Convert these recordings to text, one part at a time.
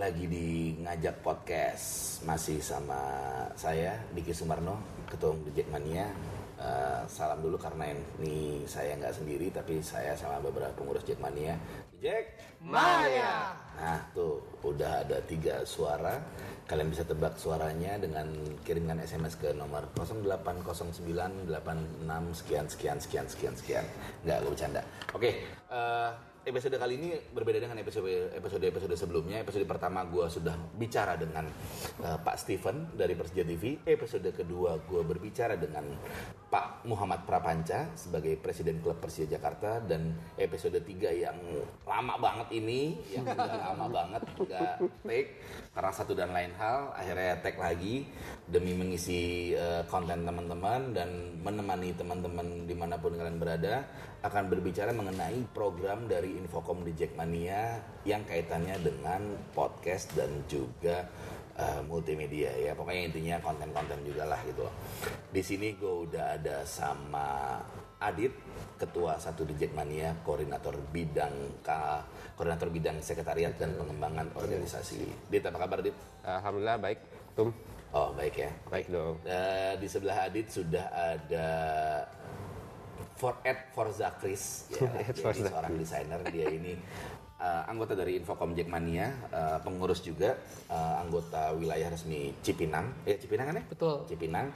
lagi di Ngajak Podcast. Masih sama saya, Diki Sumarno, Ketua Umum The Jack Mania. Salam dulu karena ini saya nggak sendiri, tapi saya sama beberapa pengurus Jack Mania. Jack Mania! Nah tuh, udah ada 3 suara. Kalian bisa tebak suaranya dengan kirimkan SMS ke nomor 080986 sekian. Nggak bercanda. Oke, episode kali ini berbeda dengan episode sebelumnya. Episode pertama gue sudah bicara dengan Pak Steven dari Persija TV. Episode kedua gue berbicara dengan Pak Muhammad Prapanca sebagai Presiden Klub Persija Jakarta. Dan episode 3 yang lama banget ini, yang udah lama banget nggak take karena satu dan lain hal, akhirnya take lagi demi mengisi konten teman-teman dan menemani teman-teman dimanapun kalian berada. Akan berbicara mengenai program dari Infokom di Jack Mania yang kaitannya dengan podcast dan juga multimedia, ya pokoknya intinya konten-konten juga lah gitu loh. Di sini gue udah ada sama Adit, Ketua 1 di Jack Mania, koordinator bidang sekretariat dan pengembangan organisasi. Dit, apa kabar Dit? Alhamdulillah baik, Tum. Oh baik ya. Baik dong. Di sebelah Adit sudah ada Forza Chris, ya, jadi seorang desainer. Dia ini anggota dari Infokom Jack Mania, pengurus juga, anggota wilayah resmi Cipinang. Ya Cipinang kan ya? Betul. Cipinang.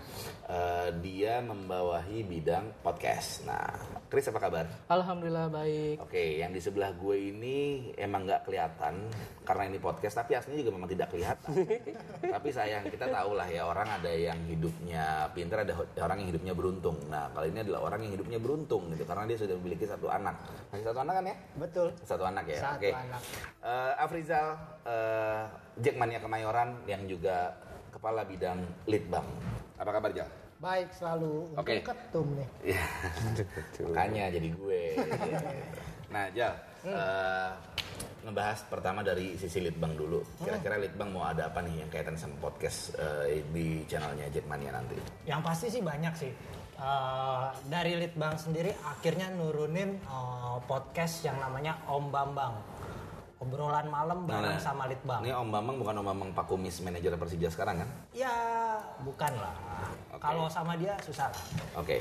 Dia membawahi bidang podcast. Nah, Kris apa kabar? Alhamdulillah baik. Oke, yang di sebelah gue ini emang nggak kelihatan karena ini podcast, tapi aslinya juga memang tidak kelihatan. Tapi sayang, kita tahu lah ya, orang ada yang hidupnya pintar, ada orang yang hidupnya beruntung. Nah, kali ini adalah orang yang hidupnya beruntung gitu, karena dia sudah memiliki 1 anak. Masih 1 anak kan ya? Betul. 1 anak ya. Oke. Okay. Afrizal Jack Mania Kemayoran yang juga kepala bidang Litbang. Apa kabar, Jal? Baik selalu. Oke. Okay. Ketum nih. Iya. Makanya jadi gue. Nah, Jal, ngebahas pertama dari sisi Litbang dulu. Kira-kira Litbang mau ada apa nih yang kaitan sama podcast di channelnya Jack Mania nanti? Yang pasti sih banyak sih. Dari Litbang sendiri akhirnya nurunin podcast yang namanya Om Bambang. Obrolan malam bareng sama Litbang. Ini Om Bambang bukan Om Bambang Pak Kumis, manajer Persija sekarang kan? Ya, bukan lah. Okay. Kalau sama dia susah lah. Oke. Okay.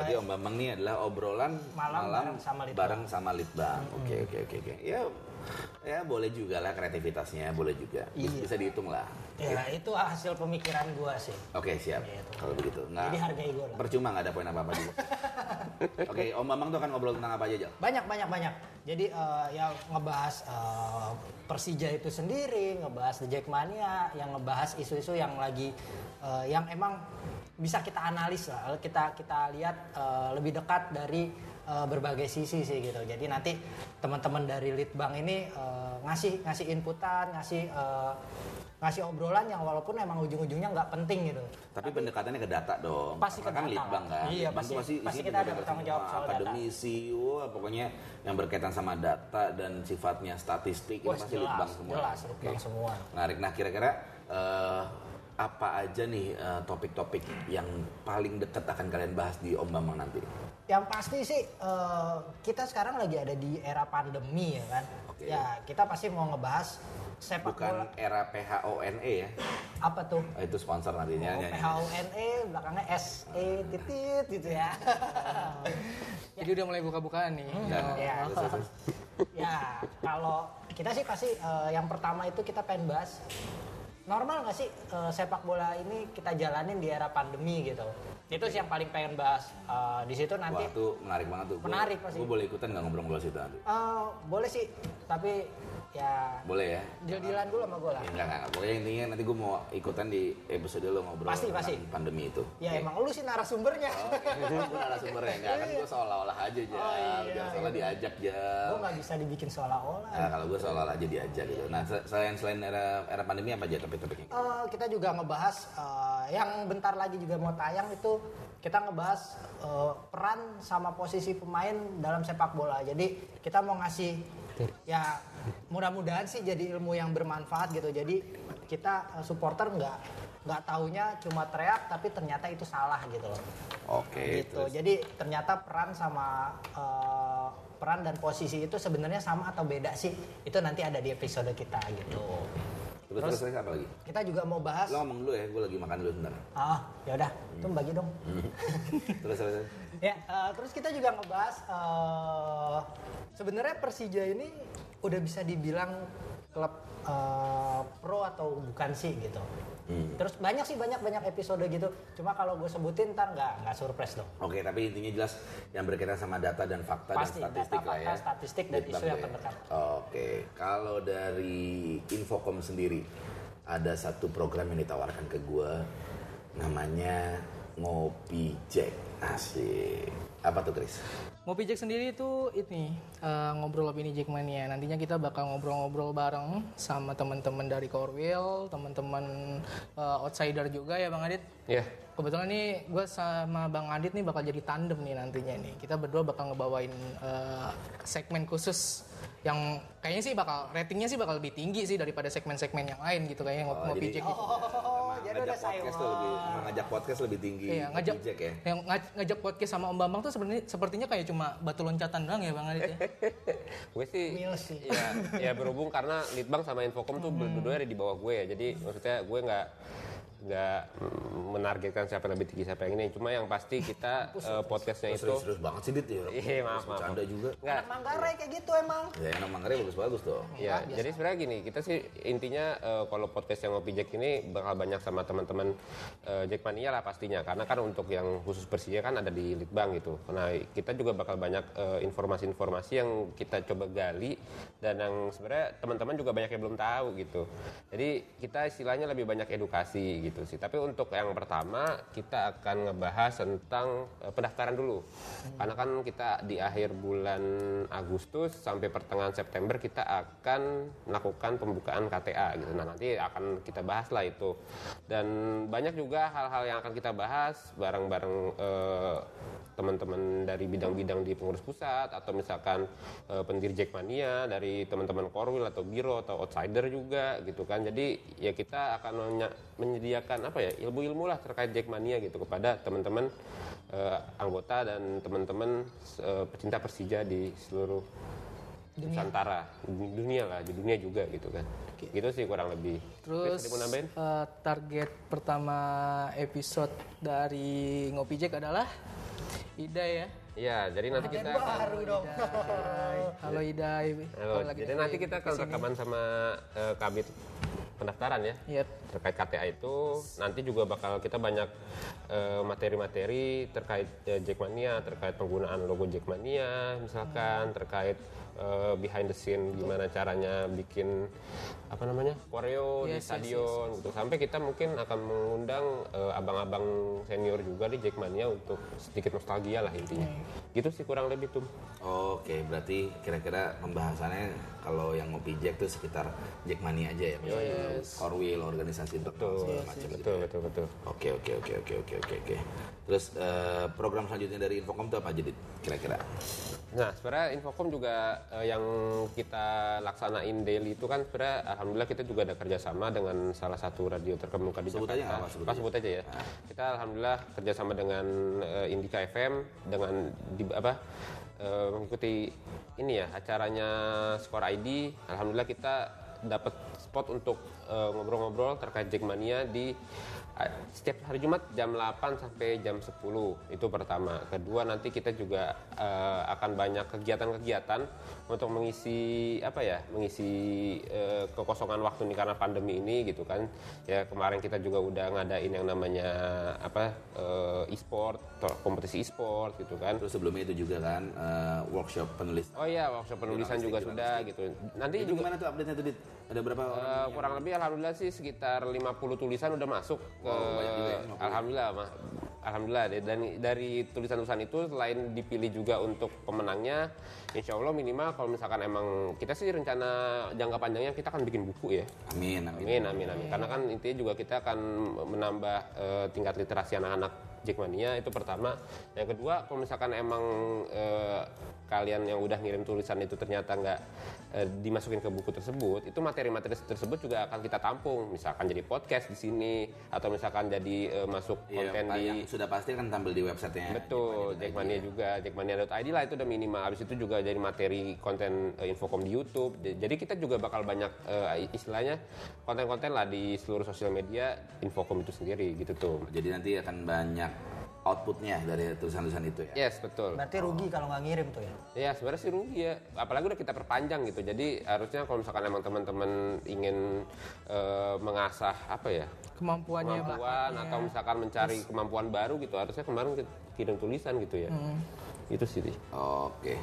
Jadi Om Bambang ini adalah obrolan malam bareng sama Litbang. Oke. Ya. Ya boleh juga lah, kreativitasnya boleh juga. Iya. Bisa dihitung lah. Ya itu hasil pemikiran gua sih. Oke, siap. Gitu. Kalau begitu. Nah, jadi hargai gua lah. Percuma gak ada poin apa-apa juga. Oke, Om Bambang tuh akan ngobrol tentang apa aja, Jal? Banyak. Jadi yang ngebahas Persija itu sendiri, ngebahas The Jack Mania, yang ngebahas isu-isu yang lagi yang emang bisa kita analis lah, kita lihat lebih dekat dari berbagai sisi sih gitu. Jadi nanti teman-teman dari Litbang ini ngasih inputan, ngasih obrolan yang walaupun emang ujung-ujungnya nggak penting gitu. Tapi pendekatannya ke data dong. Pasti ke kan data. Litbang kan. Iya, pasti kita ada bertanggung jawab soal data. Akademisi, pokoknya yang berkaitan sama data dan sifatnya statistik itu pasti Litbang semua. Jelas, Litbang semua. Menarik. Nah, kira-kira apa aja nih topik-topik yang paling dekat akan kalian bahas di Om Bambang nanti? Yang pasti sih kita sekarang lagi ada di era pandemi ya kan? Okay. Ya kita pasti mau ngebahas sepak bola. Bukan era PHONE ya? Apa tuh? Itu sponsor nantinya. PHONE belakangnya SE titit gitu ya. Jadi udah mulai buka-bukaan nih. Ya kalau kita sih pasti yang pertama itu kita pengen bahas. Normal nggak sih sepak bola ini kita jalanin di era pandemi gitu? Itu sih yang paling pengen bahas di situ nanti. Wah, itu menarik banget tuh. Menarik pasti. Gue boleh ikutan nggak ngobrol-ngobrol situ nanti? Boleh sih, tapi ya. Boleh ya. Deal-dealan dulu sama gue lah. Enggak. Pokoknya intinya nanti gue mau ikutan di episode lo ngobrol pasti. Pandemi itu. Ya okay. Emang lu sih narasumbernya. Gue narasumbernya nggak kan gue seolah-olah aja aja. Oh, iya, jangan seolah diajak aja. Gue nggak bisa dibikin seolah-olah. Nah, kalau gue seolah-olah aja diajak gitu. Nah selain era pandemi apa aja tapi? Kita juga ngebahas yang bentar lagi juga mau tayang itu kita ngebahas peran sama posisi pemain dalam sepak bola. Jadi kita mau ngasih ya mudah-mudahan sih jadi ilmu yang bermanfaat gitu. Jadi kita supporter nggak taunya cuma teriak tapi ternyata itu salah gitu loh. Oke. Gitu. Terus. Jadi ternyata peran sama peran dan posisi itu sebenarnya sama atau beda sih, itu nanti ada di episode kita gitu. Terus apa lagi? Kita juga mau bahas. Lo ngomong dulu ya, gue lagi makan dulu sebentar. Ah, ya udah, tuh bagi dong. Terus. Ya, terus kita juga ngebahas sebenarnya Persija ini udah bisa dibilang klub pro atau bukan sih gitu. Terus banyak episode gitu. Cuma kalau gue sebutin ntar nggak surprise dong. Oke, tapi intinya jelas yang berkaitan sama data dan fakta. Pasti, dan statistik data, lah ya. Pasti, statistik dan isu yang terdekat. Oke, kalau dari Infokom sendiri ada satu program yang ditawarkan ke gue, namanya Ngopi Jack. Asik. Apa tuh, Kris? Ngopi Jack sendiri itu ini ngobrol opini Jakmania. Nantinya kita bakal ngobrol-ngobrol bareng sama teman-teman dari Korwil, teman-teman outsider juga ya Bang Adit. Iya. Yeah. Kebetulan nih gue sama Bang Adit nih bakal jadi tandem nih nantinya nih. Kita berdua bakal ngebawain segmen khusus yang kayaknya sih bakal ratingnya sih bakal lebih tinggi sih daripada segmen-segmen yang lain gitu kayaknya Ngopi Jack. Jadi ada podcast tuh lebih ngajak podcast lebih tinggi. Iya, ngajak Jack ya. Yang ngajak podcast sama Om Bambang tuh sepertinya kayak cuma batu loncatan doang ya Bang Adit ya? Gue sih ya berhubung karena Litbang sama Infokom tuh berdua ada di bawah gue ya, jadi maksudnya gue nggak menargetkan siapa yang lebih tinggi siapa yang ini, cuma yang pasti kita podcastnya itu serius banget sih Dit ya. Iya maaf. Canda juga. Anak Manggarai kayak gitu emang. Ya anak Manggarai bagus tuh. Ya jadi sebenarnya gini, kita sih intinya kalau podcast yang Ngopi Jack ini bakal banyak sama teman-teman Jakmania lah pastinya, karena kan untuk yang khusus Persija kan ada di Litbang gitu. Nah kita juga bakal banyak informasi-informasi yang kita coba gali dan yang sebenarnya teman-teman juga banyak yang belum tahu gitu. Jadi kita istilahnya lebih banyak edukasi gitu sih. Tapi untuk yang pertama kita akan ngebahas tentang pendaftaran dulu. Karena kan kita di akhir bulan Agustus sampai pertengahan September kita akan melakukan pembukaan KTA gitu. Nah, nanti akan kita bahas lah itu. Dan banyak juga hal-hal yang akan kita bahas bareng-bareng teman-teman dari bidang-bidang di pengurus pusat atau misalkan pendiri Jakmania dari teman-teman Korwil atau Biro atau outsider juga gitu kan. Jadi ya kita akan menyediakan apa ya ilmu-ilmu lah terkait Jakmania gitu kepada teman-teman anggota dan teman-teman pecinta Persija di seluruh Nusantara, dunia lah, di dunia juga gitu kan. Gitu sih kurang lebih. Terus target pertama episode dari Ngopi Jack adalah Idai ya. Iya, jadi nanti kita baru dong. Halo Idai. Halo. Jadi nanti kita akan rekaman sama Kabit pendaftaran ya, terkait KTA itu nanti juga bakal kita banyak materi-materi terkait Jakmania, terkait penggunaan logo Jakmania misalkan, terkait behind the scene gimana caranya bikin apa namanya koreo di stadion gitu, sampai kita mungkin akan mengundang abang-abang senior juga di Jakmania untuk sedikit nostalgia lah intinya. Gitu sih kurang lebih tuh. Oke, berarti kira-kira pembahasannya kalau yang Ngopi Jack tuh sekitar Jakmania aja ya. Korwil, organisasi internal segala macam gitu. Betul. Oke. Terus program selanjutnya dari Infokom itu apa aja, Dit? Kira-kira? Nah, sebenarnya Infokom juga yang kita laksanain daily itu kan sebenarnya alhamdulillah kita juga ada kerjasama dengan salah satu radio terkemuka di Jakarta. Sebut aja ya. Ah. Kita alhamdulillah kerjasama dengan Indika FM dengan mengikuti ini ya acaranya Skor ID. Alhamdulillah kita dapat spot untuk ngobrol-ngobrol terkait Jakmania di setiap hari Jumat jam 8 sampai jam 10 itu pertama. Kedua nanti kita juga akan banyak kegiatan-kegiatan untuk mengisi kekosongan waktu nih karena pandemi ini gitu kan. Ya kemarin kita juga udah ngadain yang namanya e-sport, kompetisi e-sport gitu kan. Terus sebelumnya itu juga kan workshop penulisan. Oh iya, workshop penulisan juga sudah gitu. Nanti itu gimana tuh update-nya tuh Dit? Ada berapa orang? Kurang lebih alhamdulillah sih sekitar 50 tulisan udah masuk ke alhamdulillah. Alhamdulillah deh, dan dari tulisan-tulisan itu selain dipilih juga untuk pemenangnya, insya Allah minimal kalau misalkan emang kita sih rencana jangka panjangnya kita akan bikin buku ya. Amin. Karena kan intinya juga kita akan menambah tingkat literasi anak-anak Jakmania itu pertama. Yang kedua, kalau misalkan emang kalian yang udah ngirim tulisan itu ternyata nggak dimasukin ke buku tersebut, itu materi-materi tersebut juga akan kita tampung, misalkan jadi podcast di sini atau misalkan jadi masuk konten yang sudah pasti kan tampil di websitenya. Betul, Jakmania juga, Jakmania.id lah itu udah minimal. Habis itu juga jadi materi konten Infokom di YouTube. Jadi kita juga bakal banyak istilahnya konten-konten lah di seluruh sosial media Infokom itu sendiri gitu tuh. Jadi nanti akan banyak outputnya dari tulisan-tulisan itu ya. Yes, betul. Berarti rugi kalau nggak ngirim tuh ya? Ya sebenarnya sih rugi ya. Apalagi udah kita perpanjang gitu. Jadi harusnya kalau misalkan emang teman-teman ingin mengasah apa ya? Kemampuan atau misalkan mencari kemampuan baru gitu. Harusnya kemarin kirim tulisan gitu ya. Itu sih. Oke.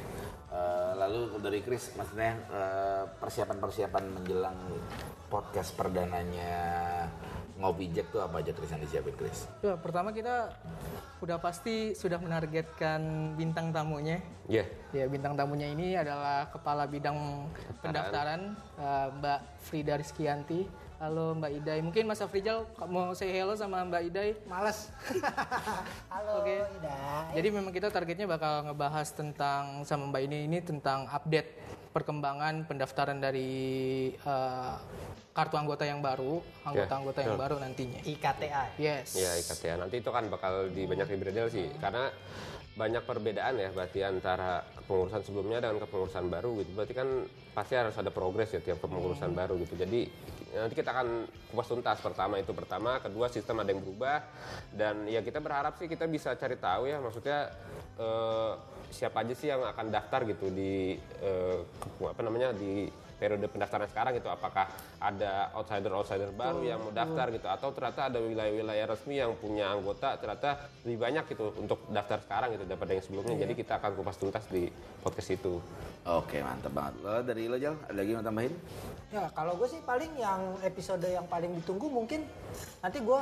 Lalu dari Kris, maksudnya persiapan-persiapan menjelang podcast perdananya Ngopi Jack tuh apa aja Kris yang disiapin Kris? Ya, pertama kita udah pasti sudah menargetkan bintang tamunya. Iya. Yeah. Ya, bintang tamunya ini adalah Kepala Bidang Pendaftaran Mbak Frida Rizkyanti. Halo Mbak Idai, mungkin Mas Frijal mau say hello sama Mbak Idai? Males. Halo okay. Idai. Jadi memang kita targetnya bakal ngebahas tentang sama Mbak ini tentang update perkembangan pendaftaran dari kartu anggota yang baru, anggota-anggota yang baru nantinya. IKTA. Yes. Ya IKTA. Nanti itu kan bakal banyak dibredel sih, karena banyak perbedaan ya berarti antara kepengurusan sebelumnya dengan kepengurusan baru gitu. Berarti kan pasti harus ada progres ya tiap kepengurusan baru gitu. Jadi nanti kita akan kupas tuntas pertama, kedua sistem ada yang berubah dan ya kita berharap sih kita bisa cari tahu ya maksudnya siapa aja sih yang akan daftar gitu di di periode pendaftaran sekarang gitu, apakah ada outsider baru yang mau daftar gitu atau ternyata ada wilayah-wilayah resmi yang punya anggota ternyata lebih banyak gitu untuk daftar sekarang gitu daripada yang sebelumnya. Jadi kita akan kupas tuntas di podcast itu. Oke, mantap banget. Dari lo Jal, ada lagi mau tambahin? Ya kalau gue sih paling yang episode yang paling ditunggu mungkin nanti gue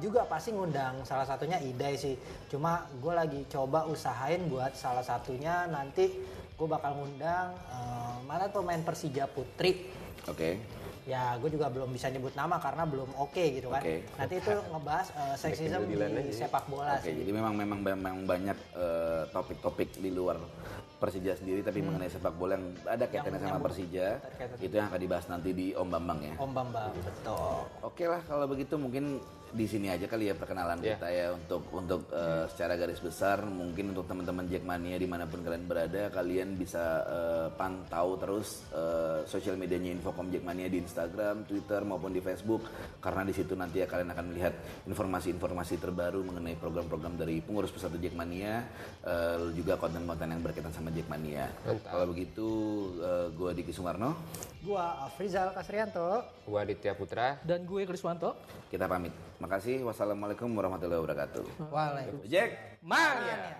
juga pasti ngundang salah satunya Idai sih, cuma gue lagi coba usahain buat salah satunya nanti gue bakal ngundang mana pemain Persija Putri. Oke. Ya, gue juga belum bisa nyebut nama karena belum gitu kan. Nanti itu ngebahas seksisme di sepak bola. Oke, jadi memang banyak topik-topik di luar Persija sendiri tapi mengenai sepak bola yang ada kaitannya sama Persija. Itu yang akan dibahas nanti di Om Bambang ya. Om Bambang, betul. Oke lah kalau begitu mungkin di sini aja kali ya perkenalan kita ya untuk secara garis besar mungkin untuk teman-teman Jakmania dimanapun kalian berada kalian bisa pantau terus sosial medianya Infokom Jakmania di Instagram, Twitter maupun di Facebook karena di situ nanti ya kalian akan melihat informasi-informasi terbaru mengenai program-program dari pengurus peserta Jakmania juga konten-konten yang berkaitan sama Jakmania. Kalau begitu gue Diki Sumarno, gue Afrizal Kasrianto, gue Ditya Putra dan gue Kriswanto. Kita pamit. Makasih. Wassalamualaikum warahmatullahi wabarakatuh. Waalaikumsalam. Jack Mania.